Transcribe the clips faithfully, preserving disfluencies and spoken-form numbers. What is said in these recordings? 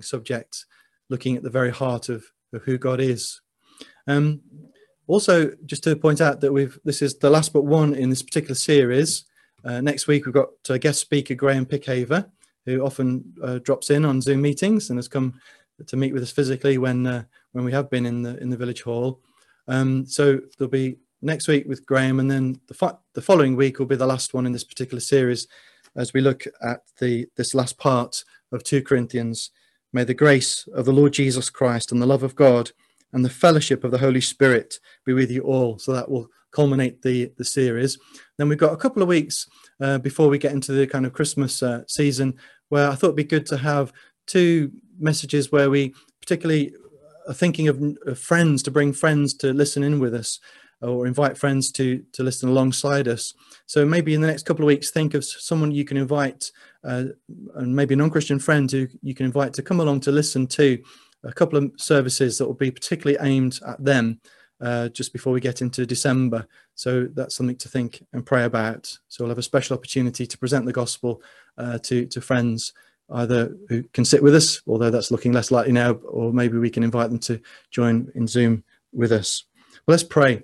subject, looking at the very heart of, of who God is. Um, also, just to point out that we've this is the last but one in this particular series. Uh, next week we've got uh, guest speaker Graham Pickhaver, who often uh, drops in on Zoom meetings and has come to meet with us physically when uh, when we have been in the in the village hall. Um, so there'll be next week with Graham, and then the fo the following week will be the last one in this particular series, as we look at the this last part of Second Corinthians. May the grace of the Lord Jesus Christ and the love of God and the fellowship of the Holy Spirit be with you all. So that will culminate the, the series. Then we've got a couple of weeks uh, before we get into the kind of Christmas uh, season, where I thought it'd be good to have two messages where we particularly are thinking of, of friends, to bring friends to listen in with us, or invite friends to, to listen alongside us. So maybe in the next couple of weeks, think of someone you can invite, uh, and maybe a non-Christian friend who you can invite to come along to listen to a couple of services that will be particularly aimed at them uh, just before we get into December. So that's something to think and pray about. So we'll have a special opportunity to present the gospel uh, to, to friends, either who can sit with us, although that's looking less likely now, or maybe we can invite them to join in Zoom with us. Well, let's pray.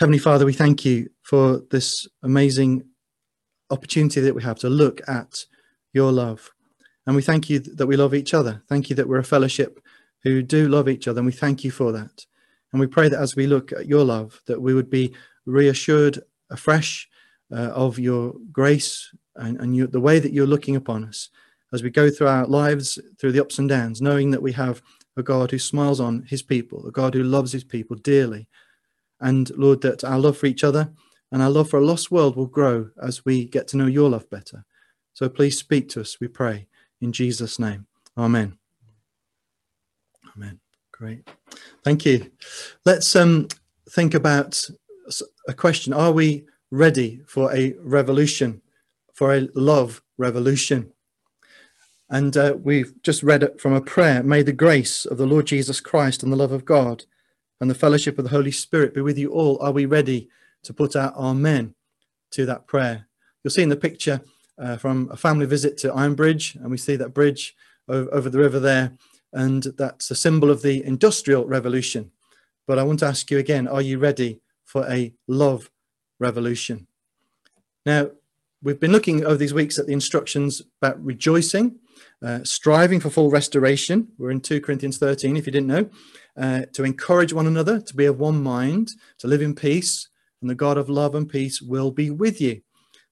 Heavenly Father, we thank you for this amazing opportunity that we have to look at your love. And we thank you that we love each other. Thank you that we're a fellowship who do love each other. And we thank you for that. And we pray that as we look at your love, that we would be reassured afresh uh, of your grace and, and you, the way that you're looking upon us as we go through our lives, through the ups and downs, knowing that we have a God who smiles on his people, a God who loves his people dearly. And Lord, that our love for each other and our love for a lost world will grow as we get to know your love better. So please speak to us, we pray, in Jesus' name. Amen. Amen. Great. Thank you. Let's um, think about a question. Are we ready for a revolution, for a love revolution? And uh, we've just read it from a prayer. May the grace of the Lord Jesus Christ and the love of God and the fellowship of the Holy Spirit be with you all. Are we ready to put our amen to that prayer? You'll see in the picture uh, from a family visit to Ironbridge, and we see that bridge over, over the river there, and that's a symbol of the Industrial Revolution. But I want to ask you again, are you ready for a love revolution? Now, we've been looking over these weeks at the instructions about rejoicing, uh, striving for full restoration. We're in Second Corinthians thirteen, if you didn't know. Uh, to encourage one another, to be of one mind, to live in peace, and the God of love and peace will be with you.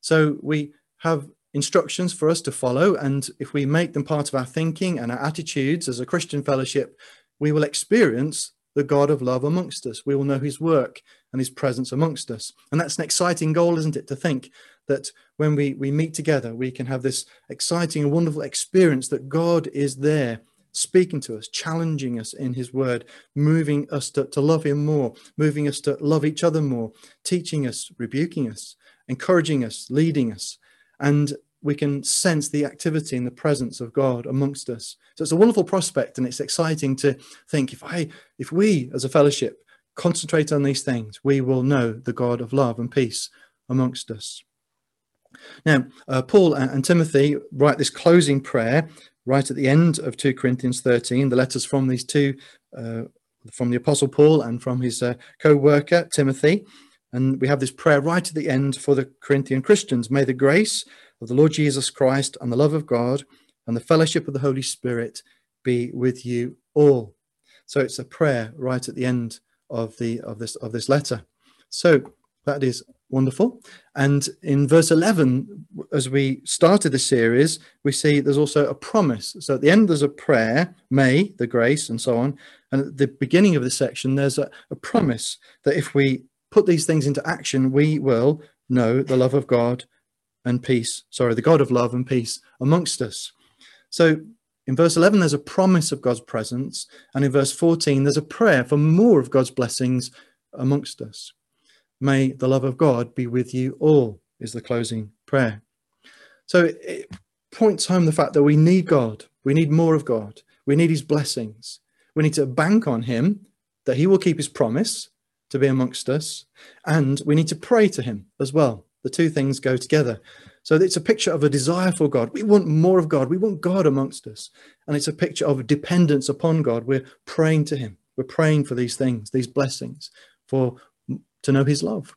So we have instructions for us to follow, and if we make them part of our thinking and our attitudes as a Christian fellowship, we will experience the God of love amongst us. We will know his work and his presence amongst us. And that's an exciting goal, isn't it, to think that when we, we meet together, we can have this exciting and wonderful experience that God is there, speaking to us, challenging us in his word, moving us to, to love him more, moving us to love each other more, teaching us, rebuking us, encouraging us, leading us. And we can sense the activity and the presence of God amongst us. So it's a wonderful prospect, and it's exciting to think, if I, if we as a fellowship concentrate on these things, we will know the God of love and peace amongst us. Now, uh, Paul and Timothy write this closing prayer right at the end of Second Corinthians thirteen, the letters from these two, uh, from the Apostle Paul and from his uh, co-worker, Timothy. And we have this prayer right at the end for the Corinthian Christians. May the grace of the Lord Jesus Christ and the love of God and the fellowship of the Holy Spirit be with you all. So it's a prayer right at the end of, the, of, this, of this letter. So that is wonderful. And in verse eleven, as we started the series, we see there's also a promise. So at the end, there's a prayer, may, the grace, and so on. And at the beginning of the section, there's a, a promise that if we put these things into action, we will know the love of God and peace, sorry, the God of love and peace amongst us. So in verse eleven, there's a promise of God's presence. And in verse fourteen, there's a prayer for more of God's blessings amongst us. May the love of God be with you all is the closing prayer. So it points home the fact that we need God. We need more of God. We need his blessings. We need to bank on him, that he will keep his promise to be amongst us. And we need to pray to him as well. The two things go together. So it's a picture of a desire for God. We want more of God. We want God amongst us. And it's a picture of dependence upon God. We're praying to him. We're praying for these things, these blessings, for to know his love.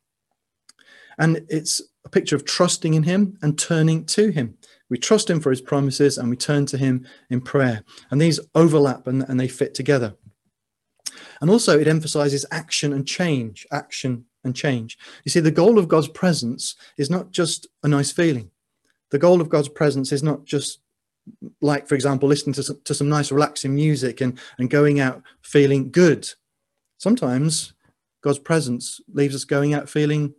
And it's a picture of trusting in him and turning to him. We trust him for his promises and we turn to him in prayer. And these overlap and, and they fit together. And also it emphasizes action and change, action and change. You see, the goal of God's presence is not just a nice feeling. The goal of God's presence is not just like, for example, listening to some, to some nice relaxing music and, and going out feeling good. Sometimes God's presence leaves us going out feeling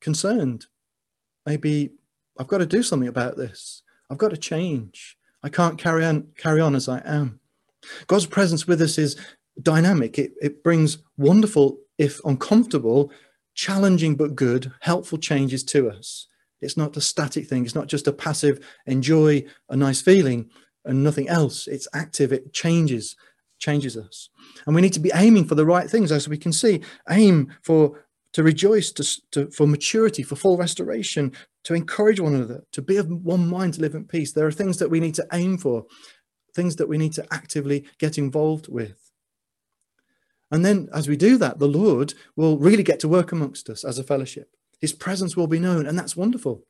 concerned. Maybe I've got to do something about this. I've got to change. I can't carry on, carry on as I am. God's presence with us is dynamic. It, it brings wonderful, if uncomfortable, challenging but good, helpful changes to us. It's not a static thing. It's not just a passive enjoy a nice feeling and nothing else. It's active. It changes, changes us. And we need to be aiming for the right things, as we can see. Aim for to rejoice, to, to, for maturity, for full restoration, to encourage one another, to be of one mind, to live in peace. There are things that we need to aim for, things that we need to actively get involved with. And then as we do that, the Lord will really get to work amongst us as a fellowship. His presence will be known, and that's wonderful.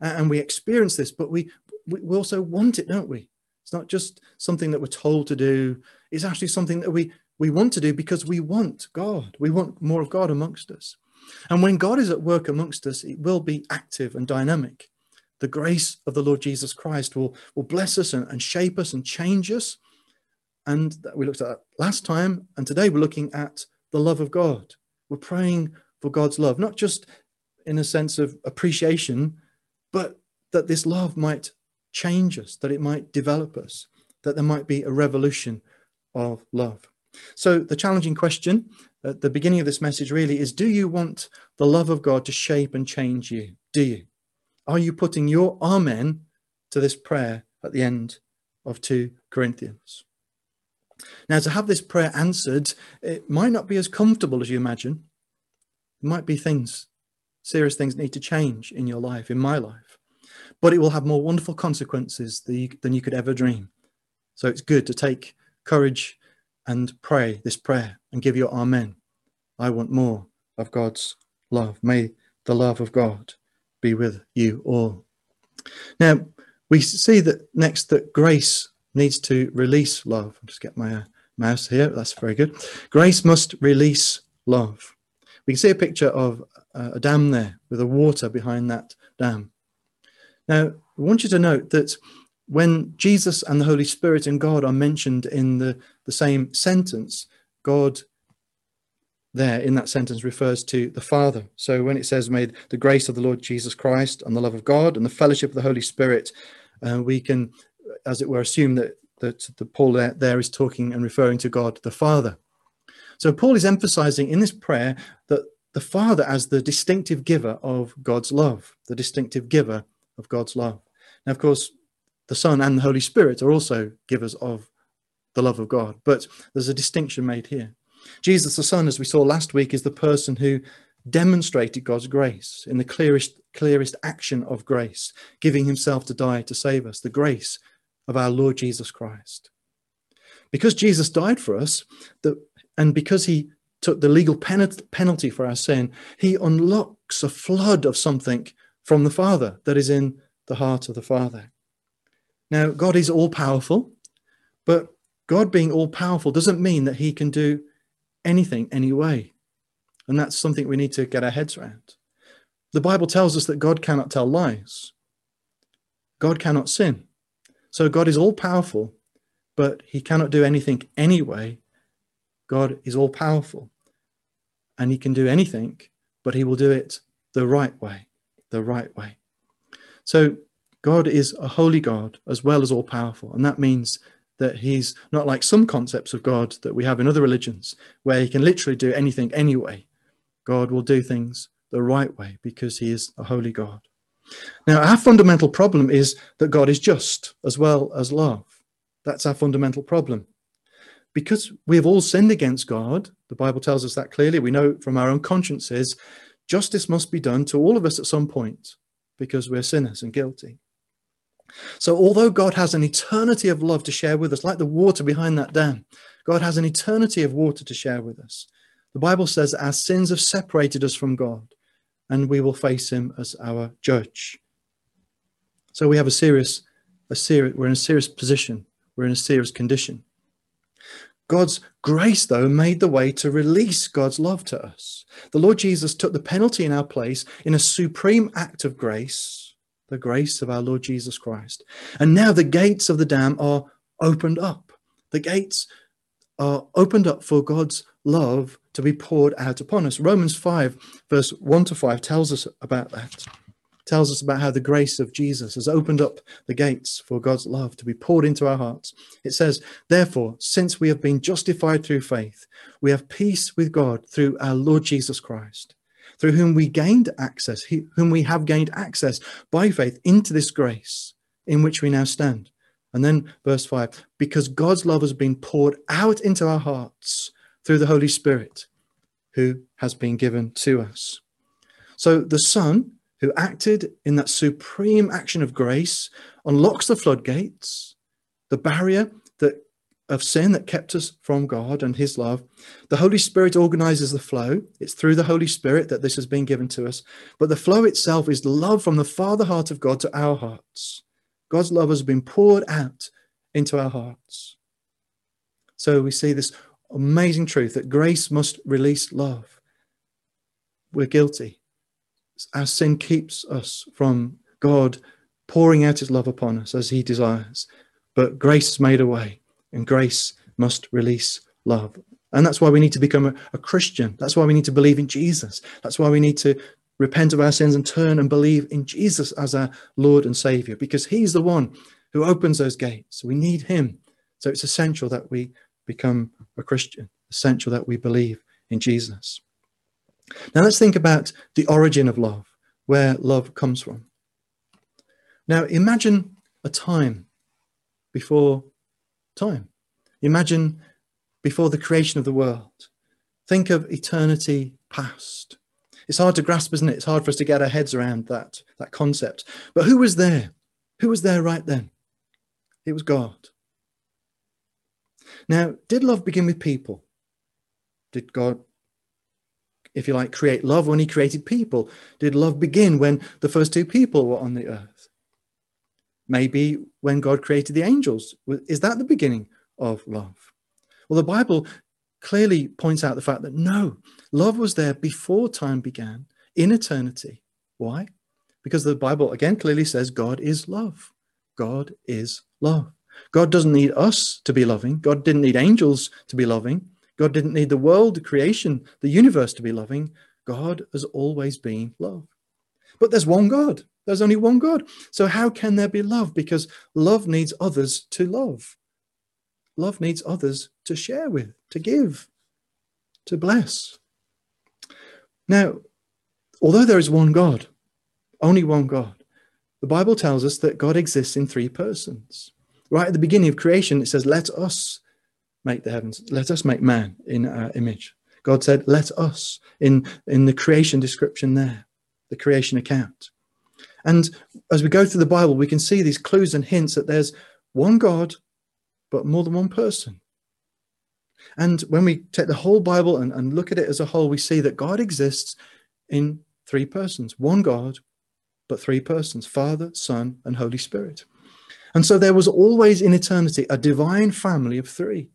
And we experience this, but we, we also want it, don't we? It's not just something that we're told to do. It's actually something that we, we want to do because we want God. We want more of God amongst us. And when God is at work amongst us, it will be active and dynamic. The grace of the Lord Jesus Christ will, will bless us and, and shape us and change us. And we looked at that last time. And today we're looking at the love of God. We're praying for God's love, not just in a sense of appreciation, but that this love might change us, that it might develop us, that there might be a revolution of love. So the challenging question at the beginning of this message really is, do you want the love of God to shape and change you? Do you? Are you putting your amen to this prayer at the end of Second Corinthians? Now, to have this prayer answered, it might not be as comfortable as you imagine. It might be things, serious things need to change in your life, in my life, but it will have more wonderful consequences than you, than you could ever dream. So it's good to take courage and pray this prayer and give your amen. I want more of God's love. May the love of God be with you all. Now, we see that next that grace needs to release love. I'll just get my uh, mouse here. That's very good. Grace must release love. We can see a picture of uh, a dam there with a water behind that dam. Now, I want you to note that when Jesus and the Holy Spirit and God are mentioned in the, the same sentence, God there in that sentence refers to the Father. So when it says, may the grace of the Lord Jesus Christ and the love of God and the fellowship of the Holy Spirit, uh, we can, as it were, assume that, that the Paul there, there is talking and referring to God, the Father. So Paul is emphasizing in this prayer that the Father as the distinctive giver of God's love, the distinctive giver of God's love. Now, of course, the Son and the Holy Spirit are also givers of the love of God, but there's a distinction made here. Jesus, the Son, as we saw last week, is the person who demonstrated God's grace in the clearest, clearest action of grace, giving himself to die to save us, the grace of our Lord Jesus Christ. Because Jesus died for us, the, and because he took the legal penalt- penalty for our sin, he unlocks a flood of something from the Father that is in the heart of the Father. Now, God is all-powerful, but God being all-powerful doesn't mean that he can do anything, any way. And that's something we need to get our heads around. The Bible tells us that God cannot tell lies. God cannot sin. So God is all-powerful, but he cannot do anything anyway. God is all-powerful, and he can do anything, but he will do it the right way, the right way. So God is a holy God as well as all-powerful. And that means that he's not like some concepts of God that we have in other religions, where he can literally do anything anyway. God will do things the right way because he is a holy God. Now, our fundamental problem is that God is just as well as love. That's our fundamental problem. Because we have all sinned against God, the Bible tells us that clearly. We know from our own consciences, justice must be done to all of us at some point. because we're sinners and guilty. So although God has an eternity of love to share with us, like the water behind that dam, God has an eternity of water to share with us. The Bible says our sins have separated us from God, and we will face him as our judge. So we have a serious, a serious, we're in a serious position. We're in a serious condition. God's grace, though, made the way to release God's love to us. The Lord Jesus took the penalty in our place in a supreme act of grace, the grace of our Lord Jesus Christ. And now the gates of the dam are opened up. The gates are opened up for God's love to be poured out upon us. Romans five, verse one to five tells us about that. Tells us about how the grace of Jesus has opened up the gates for God's love to be poured into our hearts. It says, therefore, since we have been justified through faith, we have peace with God through our Lord Jesus Christ, through whom we gained access, whom we have gained access by faith into this grace in which we now stand. And then verse five, because God's love has been poured out into our hearts through the Holy Spirit, who has been given to us. So the Son, who acted in that supreme action of grace, unlocks the floodgates, the barrier that, of sin that kept us from God and his love. The Holy Spirit organizes the flow. It's through the Holy Spirit that this has been given to us. But the flow itself is love from the Father heart of God to our hearts. God's love has been poured out into our hearts. So we see this amazing truth that grace must release love. We're guilty. Our sin keeps us from God pouring out his love upon us as he desires. But grace has made a way, and grace must release love. And that's why we need to become a, a Christian. That's why we need to believe in Jesus. That's why we need to repent of our sins and turn and believe in Jesus as our Lord and Savior, because he's the one who opens those gates. We need him. So it's essential that we become a Christian, essential that we believe in Jesus. Now let's think about the origin of love, where love comes from. Now imagine a time before time. Imagine before the creation of the world. Think of eternity past. It's hard to grasp, isn't it? It's hard for us to get our heads around that, that concept. But who was there? Who was there right then? It was God. Now, did love begin with people? Did God, if you like, create love when he created people? Did love begin when the first two people were on the earth? Maybe when God created the angels. Is that the beginning of love? Well, the Bible clearly points out the fact that no, love was there before time began, in eternity. Why? Because the Bible again clearly says God is love. God is love. God doesn't need us to be loving. God didn't need angels to be loving. God didn't need the world, the creation, the universe to be loving. God has always been love. But there's one God. There's only one God. So how can there be love? Because love needs others to love. Love needs others to share with, to give, to bless. Now, although there is one God, only one God, the Bible tells us that God exists in three persons. Right at the beginning of creation, it says, let us make the heavens, let us make man in our image. God said, let us, in, in the creation description there, the creation account. And as we go through the Bible, we can see these clues and hints that there's one God, but more than one person. And when we take the whole Bible and, and look at it as a whole, we see that God exists in three persons. One God, but three persons: Father, Son, and Holy Spirit. And so there was always in eternity a divine family of three.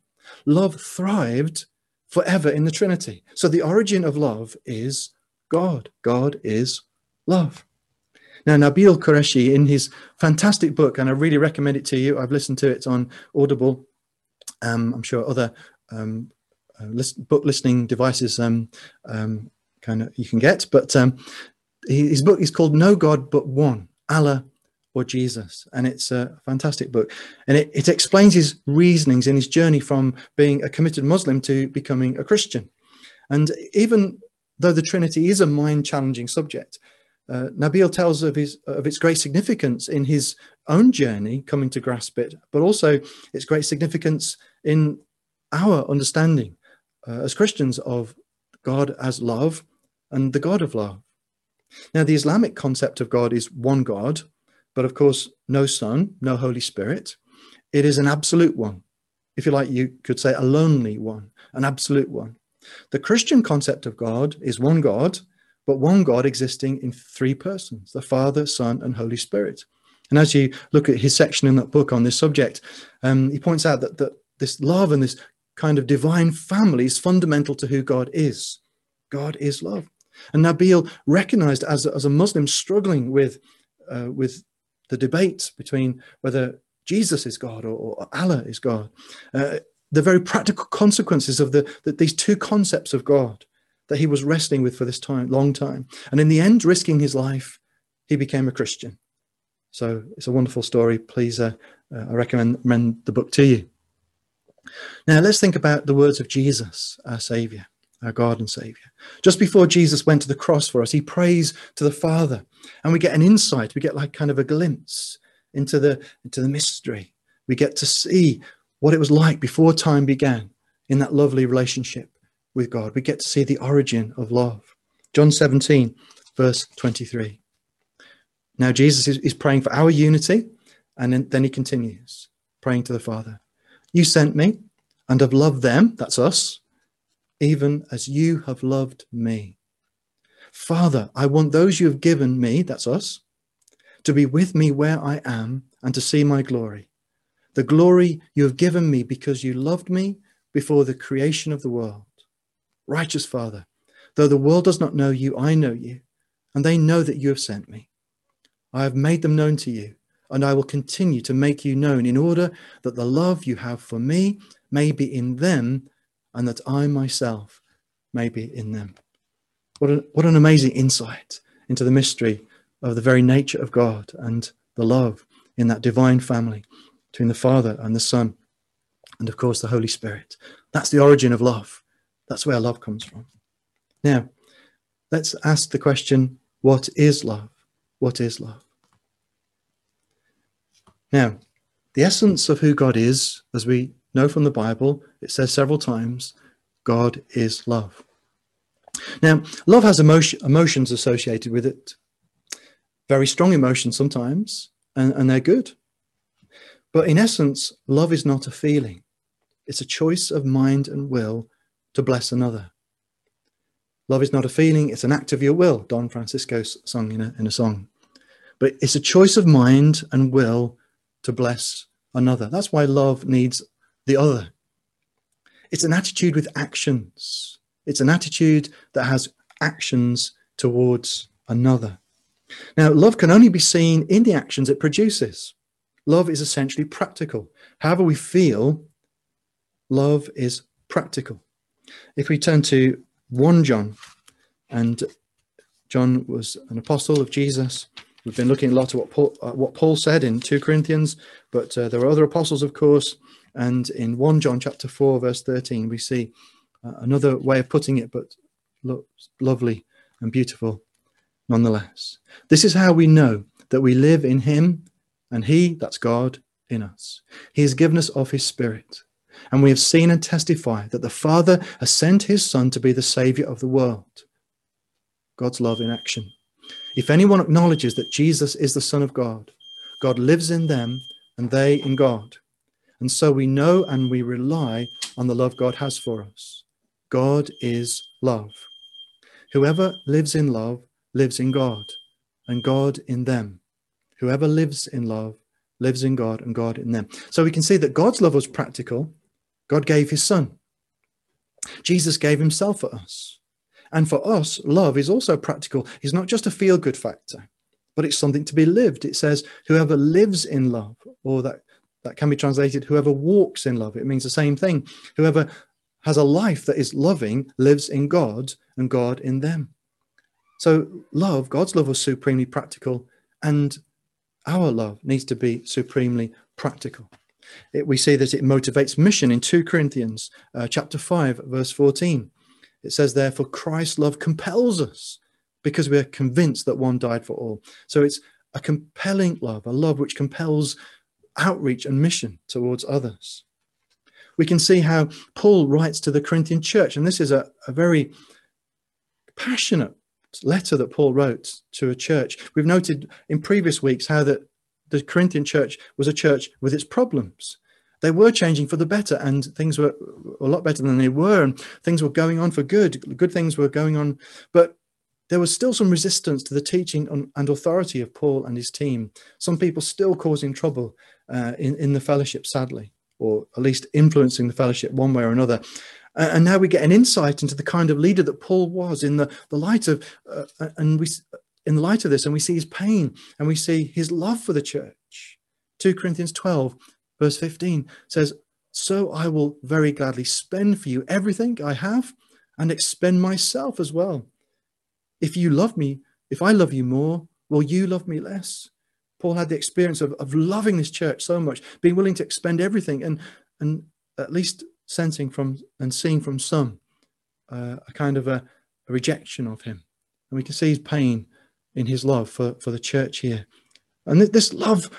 Love thrived forever in the Trinity. So the origin of love is God. God is love. Now, Nabil Qureshi, in his fantastic book, and I really recommend it to you. I've listened to it on Audible. Um, I'm sure other um, uh, list, book listening devices um, um, kind of you can get. But um, his book is called No God But One, Allah or Jesus, and it's a fantastic book, and it, it explains his reasonings in his journey from being a committed Muslim to becoming a Christian. And even though the Trinity is a mind-challenging subject, uh, Nabil tells of his of its great significance in his own journey coming to grasp it, but also its great significance in our understanding uh, as Christians of God as love and the God of love. Now, the Islamic concept of God is one God, but of course, no Son, no Holy Spirit. It is an absolute one. If you like, you could say a lonely one, an absolute one. The Christian concept of God is one God, but one God existing in three persons, the Father, Son, and Holy Spirit. And as you look at his section in that book on this subject, um, he points out that, that this love and this kind of divine family is fundamental to who God is. God is love. And Nabil recognized as, as a Muslim struggling with, uh, with the debate between whether Jesus is God or, or Allah is God, uh, the very practical consequences of the, that these two concepts of God that he was wrestling with for this time, long time. And in the end, risking his life, he became a Christian. So it's a wonderful story. Please, uh, uh, I recommend, recommend the book to you. Now, let's think about the words of Jesus, our Savior, our God and Savior. Just before Jesus went to the cross for us, he prays to the Father, and we get an insight. We get like kind of a glimpse into the, into the mystery. We get to see what it was like before time began in that lovely relationship with God. We get to see the origin of love. John seventeen, verse twenty-three. Now, Jesus is, is praying for our unity, and then, then he continues, praying to the Father. You sent me and have loved them, that's us, even as you have loved me. Father, I want those you have given me, that's us, to be with me where I am and to see my glory, the glory you have given me because you loved me before the creation of the world. Righteous Father, though the world does not know you, I know you, and they know that you have sent me. I have made them known to you, and I will continue to make you known in order that the love you have for me may be in them and that I myself may be in them. What an, what an amazing insight into the mystery of the very nature of God and the love in that divine family between the Father and the Son and, of course, the Holy Spirit. That's the origin of love. That's where love comes from. Now, let's ask the question, what is love? What is love? Now, the essence of who God is, as we know from the Bible, it says several times, God is love. Now, love has emotion, emotions associated with it. Very strong emotions sometimes, and, and they're good. But in essence, love is not a feeling. It's a choice of mind and will to bless another. Love is not a feeling, it's an act of your will, Don Francisco sung in a, in a song. But it's a choice of mind and will to bless another. That's why love needs the other. It's an attitude with actions. It's an attitude that has actions towards another. Now, love can only be seen in the actions it produces. Love is essentially practical. However we feel, love is practical. If we turn to First John, and John was an apostle of Jesus. We've been looking a lot at what Paul, uh, what Paul said in Second Corinthians, but uh, there were other apostles, of course. And in First John chapter four, verse thirteen, we see uh, another way of putting it, but lo- lovely and beautiful nonetheless. This is how we know that we live in him and he, that's God, in us. He has given us of his Spirit. And we have seen and testified that the Father has sent his Son to be the Saviour of the world. God's love in action. If anyone acknowledges that Jesus is the Son of God, God lives in them and they in God. And so we know and we rely on the love God has for us. God is love. Whoever lives in love lives in God, and God in them. Whoever lives in love lives in God, and God in them. So we can see that God's love was practical. God gave his Son. Jesus gave himself for us. And for us, love is also practical. It's not just a feel-good factor, but it's something to be lived. It says, whoever lives in love, or that, that can be translated, whoever walks in love. It means the same thing. Whoever has a life that is loving lives in God, and God in them. So love, God's love was supremely practical, and our love needs to be supremely practical. It, we see that it motivates mission in Second Corinthians uh, chapter five, verse fourteen. It says, therefore, Christ's love compels us because we are convinced that one died for all. So it's a compelling love, a love which compels outreach and mission towards others. We can see how Paul writes to the Corinthian church, and this is a, a very passionate letter that Paul wrote to a church. We've noted in previous weeks how that the Corinthian church was a church with its problems. They were changing for the better, and things were a lot better than they were, and things were going on for good. Good things were going on, but there was still some resistance to the teaching and authority of Paul and his team. Some people still causing trouble uh, in, in the fellowship, sadly, or at least influencing the fellowship one way or another. Uh, and now we get an insight into the kind of leader that Paul was in the, the light of, uh, and we, in the light of this, and we see his pain and we see his love for the church. Second Corinthians twelve verse fifteen says, "So I will very gladly spend for you everything I have and expend myself as well. If you love me, if I love you more, will you love me less?" Paul had the experience of, of loving this church so much, being willing to expend everything, and, and at least sensing from and seeing from some uh, a kind of a, a rejection of him. And we can see his pain in his love for, for the church here. And th this love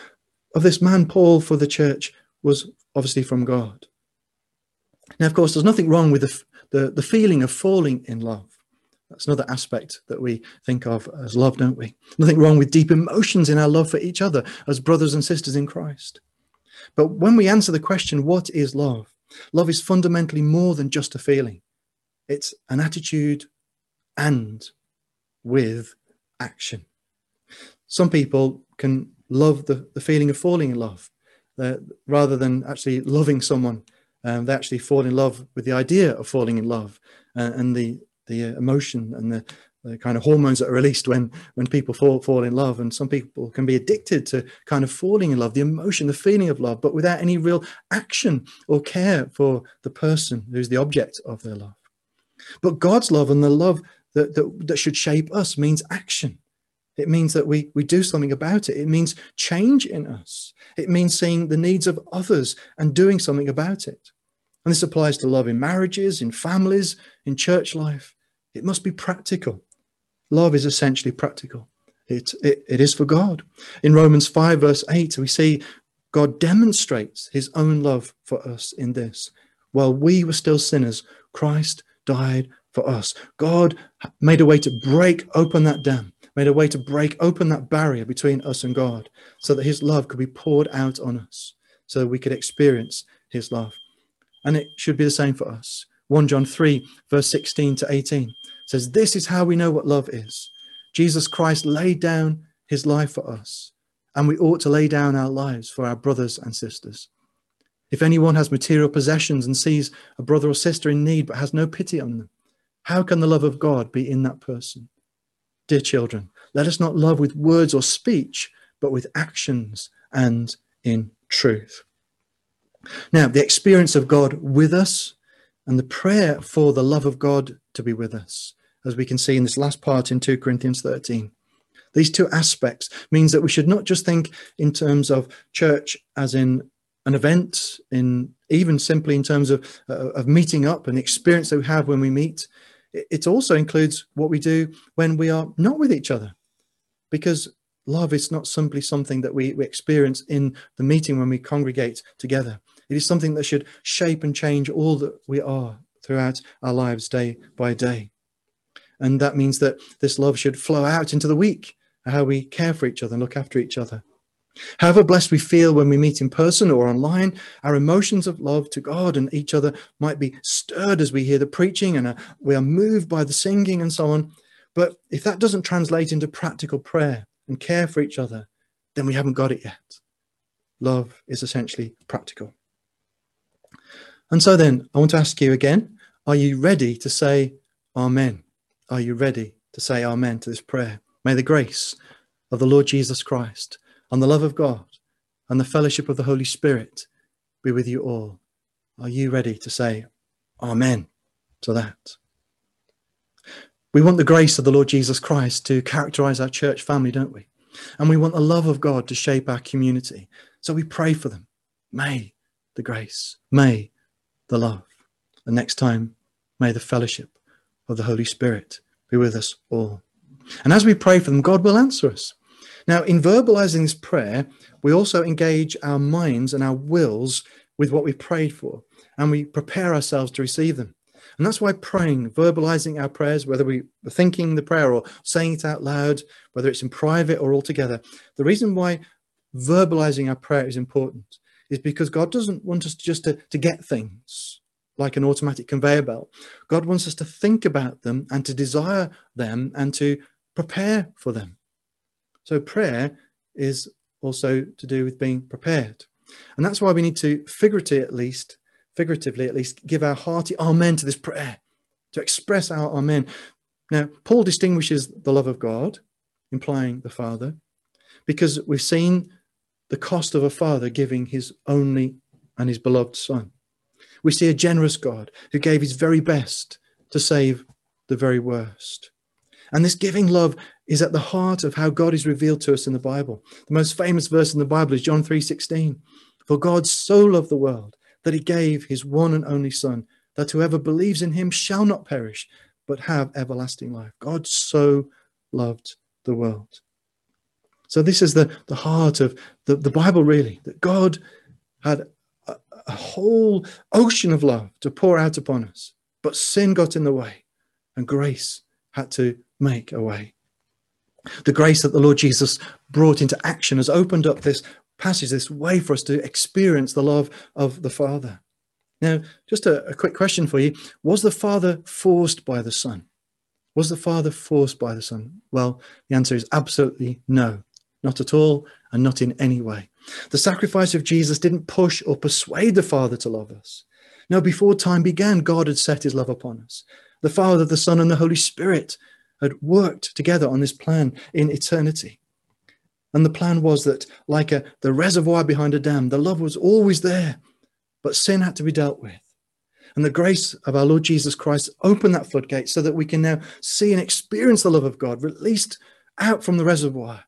of this man, Paul, for the church was obviously from God. Now, of course, there's nothing wrong with the, the, the feeling of falling in love. That's another aspect that we think of as love, don't we? Nothing wrong with deep emotions in our love for each other as brothers and sisters in Christ. But when we answer the question, what is love? Love is fundamentally more than just a feeling. It's an attitude and with action. Some people can love the, the feeling of falling in love uh, rather than actually loving someone. Um, they actually fall in love with the idea of falling in love uh, and the the emotion and the, the kind of hormones that are released when when people fall fall in love. And some people can be addicted to kind of falling in love, the emotion, the feeling of love, but without any real action or care for the person who's the object of their love. But God's love and the love that that, that should shape us means action. It means that we we do something about it. It means change in us. It means seeing the needs of others and doing something about it. And this applies to love in marriages, in families, in church life. It must be practical. Love is essentially practical. It, it, it is for God. In Romans five verse eight, we see God demonstrates his own love for us in this. While we were still sinners, Christ died for us. God made a way to break open that dam, made a way to break open that barrier between us and God, so that his love could be poured out on us, so that we could experience his love. And it should be the same for us. First John three verse sixteen to eighteen says, "This is how we know what love is. Jesus Christ laid down his life for us, and we ought to lay down our lives for our brothers and sisters. If anyone has material possessions and sees a brother or sister in need but has no pity on them, how can the love of God be in that person? Dear children, let us not love with words or speech, but with actions and in truth." Now, the experience of God with us and the prayer for the love of God to be with us, as we can see in this last part in Second Corinthians thirteen. These two aspects means that we should not just think in terms of church as in an event, in even simply in terms of, uh, of meeting up and the experience that we have when we meet. It also includes what we do when we are not with each other, because love is not simply something that we, we experience in the meeting when we congregate together. It is something that should shape and change all that we are throughout our lives day by day. And that means that this love should flow out into the week, how we care for each other and look after each other. However blessed we feel when we meet in person or online, our emotions of love to God and each other might be stirred as we hear the preaching and we are moved by the singing and so on. But if that doesn't translate into practical prayer and care for each other, then we haven't got it yet. Love is essentially practical. And so then I want to ask you again, are you ready to say amen? Are you ready to say amen to this prayer? May the grace of the Lord Jesus Christ and the love of God and the fellowship of the Holy Spirit be with you all. Are you ready to say amen to that? We want the grace of the Lord Jesus Christ to characterize our church family, don't we? And we want the love of God to shape our community. So we pray for them. May the grace, may the love, and next time, may the fellowship of the Holy Spirit be with us all. And as we pray for them, God will answer us. Now, in verbalizing this prayer, we also engage our minds and our wills with what we prayed for, and we prepare ourselves to receive them. And that's why praying, verbalizing our prayers, whether we're thinking the prayer or saying it out loud, whether it's in private or altogether, the reason why verbalizing our prayer is important is because God doesn't want us just to, to get things like an automatic conveyor belt. God wants us to think about them and to desire them and to prepare for them. So prayer is also to do with being prepared. And that's why we need to figuratively at least, figuratively at least, give our hearty amen to this prayer, to express our amen. Now, Paul distinguishes the love of God, implying the Father, because we've seen the cost of a father giving his only and his beloved son. We see a generous God who gave his very best to save the very worst. And this giving love is at the heart of how God is revealed to us in the Bible. The most famous verse in the Bible is John three sixteen. For God so loved the world that he gave his one and only son, that whoever believes in him shall not perish, but have everlasting life. God so loved the world. So this is the, the heart of the, the Bible, really, that God had a, a whole ocean of love to pour out upon us, but sin got in the way and grace had to make a way. The grace that the Lord Jesus brought into action has opened up this passage, this way for us to experience the love of the Father. Now, just a, a quick question for you. Was the Father forced by the Son? Was the Father forced by the Son? Well, the answer is absolutely no, not at all, and not in any way. The sacrifice of Jesus didn't push or persuade the Father to love us. No, before time began, God had set his love upon us. The Father, the Son, and the Holy Spirit had worked together on this plan in eternity. And the plan was that, like a, the reservoir behind a dam, the love was always there, but sin had to be dealt with. And the grace of our Lord Jesus Christ opened that floodgate so that we can now see and experience the love of God released out from the reservoir,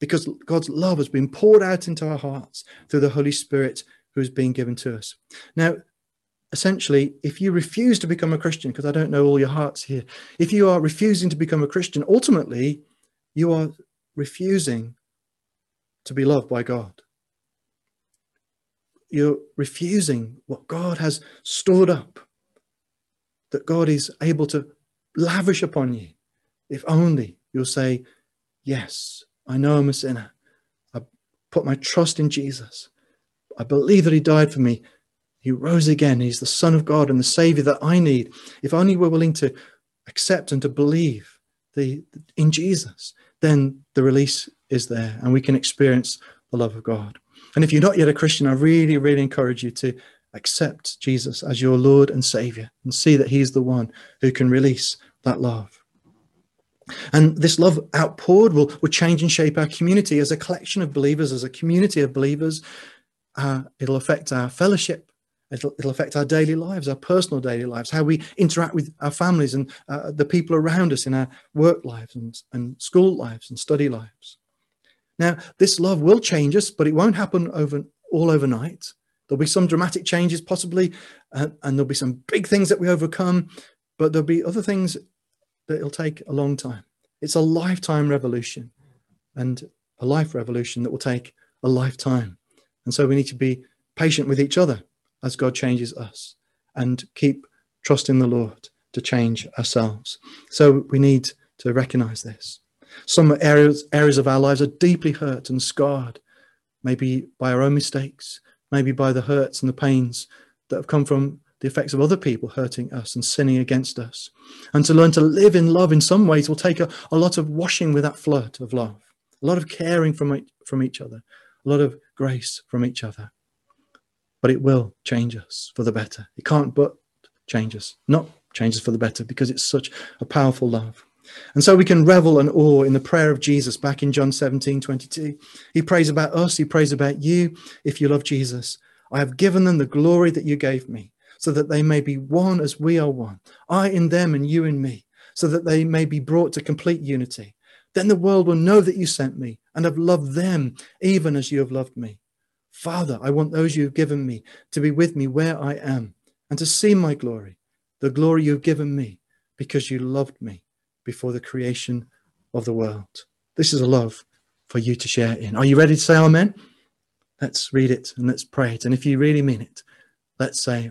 because God's love has been poured out into our hearts through the Holy Spirit who is being given to us. Now, essentially, if you refuse to become a Christian, because I don't know all your hearts here, if you are refusing to become a Christian, ultimately, you are refusing to be loved by God. You're refusing what God has stored up, that God is able to lavish upon you, if only you'll say, yes, I know I'm a sinner. I put my trust in Jesus. I believe that he died for me. He rose again. He's the Son of God and the Savior that I need. If only we're willing to accept and to believe the, in Jesus, then the release is there and we can experience the love of God. And if you're not yet a Christian, I really, really encourage you to accept Jesus as your Lord and Savior and see that he's the one who can release that love. And this love outpoured will, will change and shape our community as a collection of believers, as a community of believers. Uh, it'll affect our fellowship. It'll, it'll affect our daily lives, our personal daily lives, how we interact with our families and uh, the people around us in our work lives and, and school lives and study lives. Now, this love will change us, but it won't happen over all overnight. There'll be some dramatic changes possibly, uh, and there'll be some big things that we overcome, but there'll be other things that it'll take a long time. It's a lifetime revolution, and a life revolution that will take a lifetime. And so we need to be patient with each other as God changes us, and keep trusting the Lord to change ourselves. So we need to recognize this. Some areas, areas of our lives are deeply hurt and scarred, maybe by our own mistakes, maybe by the hurts and the pains that have come from the effects of other people hurting us and sinning against us. And to learn to live in love in some ways will take a, a lot of washing with that flood of love, a lot of caring from, from each other, a lot of grace from each other. But it will change us for the better. It can't but change us, not change us for the better, because it's such a powerful love. And so we can revel and awe in the prayer of Jesus back in John seventeen twenty-two. He prays about us. He prays about you. If you love Jesus, I have given them the glory that you gave me, so that they may be one as we are one, I in them and you in me, so that they may be brought to complete unity. Then the world will know that you sent me and have loved them even as you have loved me. Father, I want those you have given me to be with me where I am and to see my glory, the glory you have given me because you loved me before the creation of the world. This is a love for you to share in. Are you ready to say amen? Let's read it and let's pray it. And if you really mean it, let's say